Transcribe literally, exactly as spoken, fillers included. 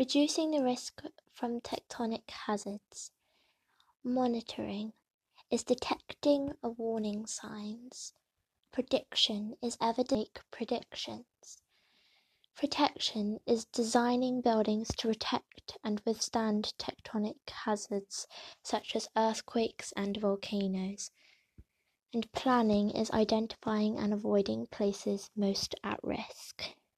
reducing the risk from tectonic hazards. Monitoring is detecting of warning signs. Prediction is evident predictions. Protection is designing buildings to protect and withstand tectonic hazards such as earthquakes and volcanoes. And planning is identifying and avoiding places most at risk.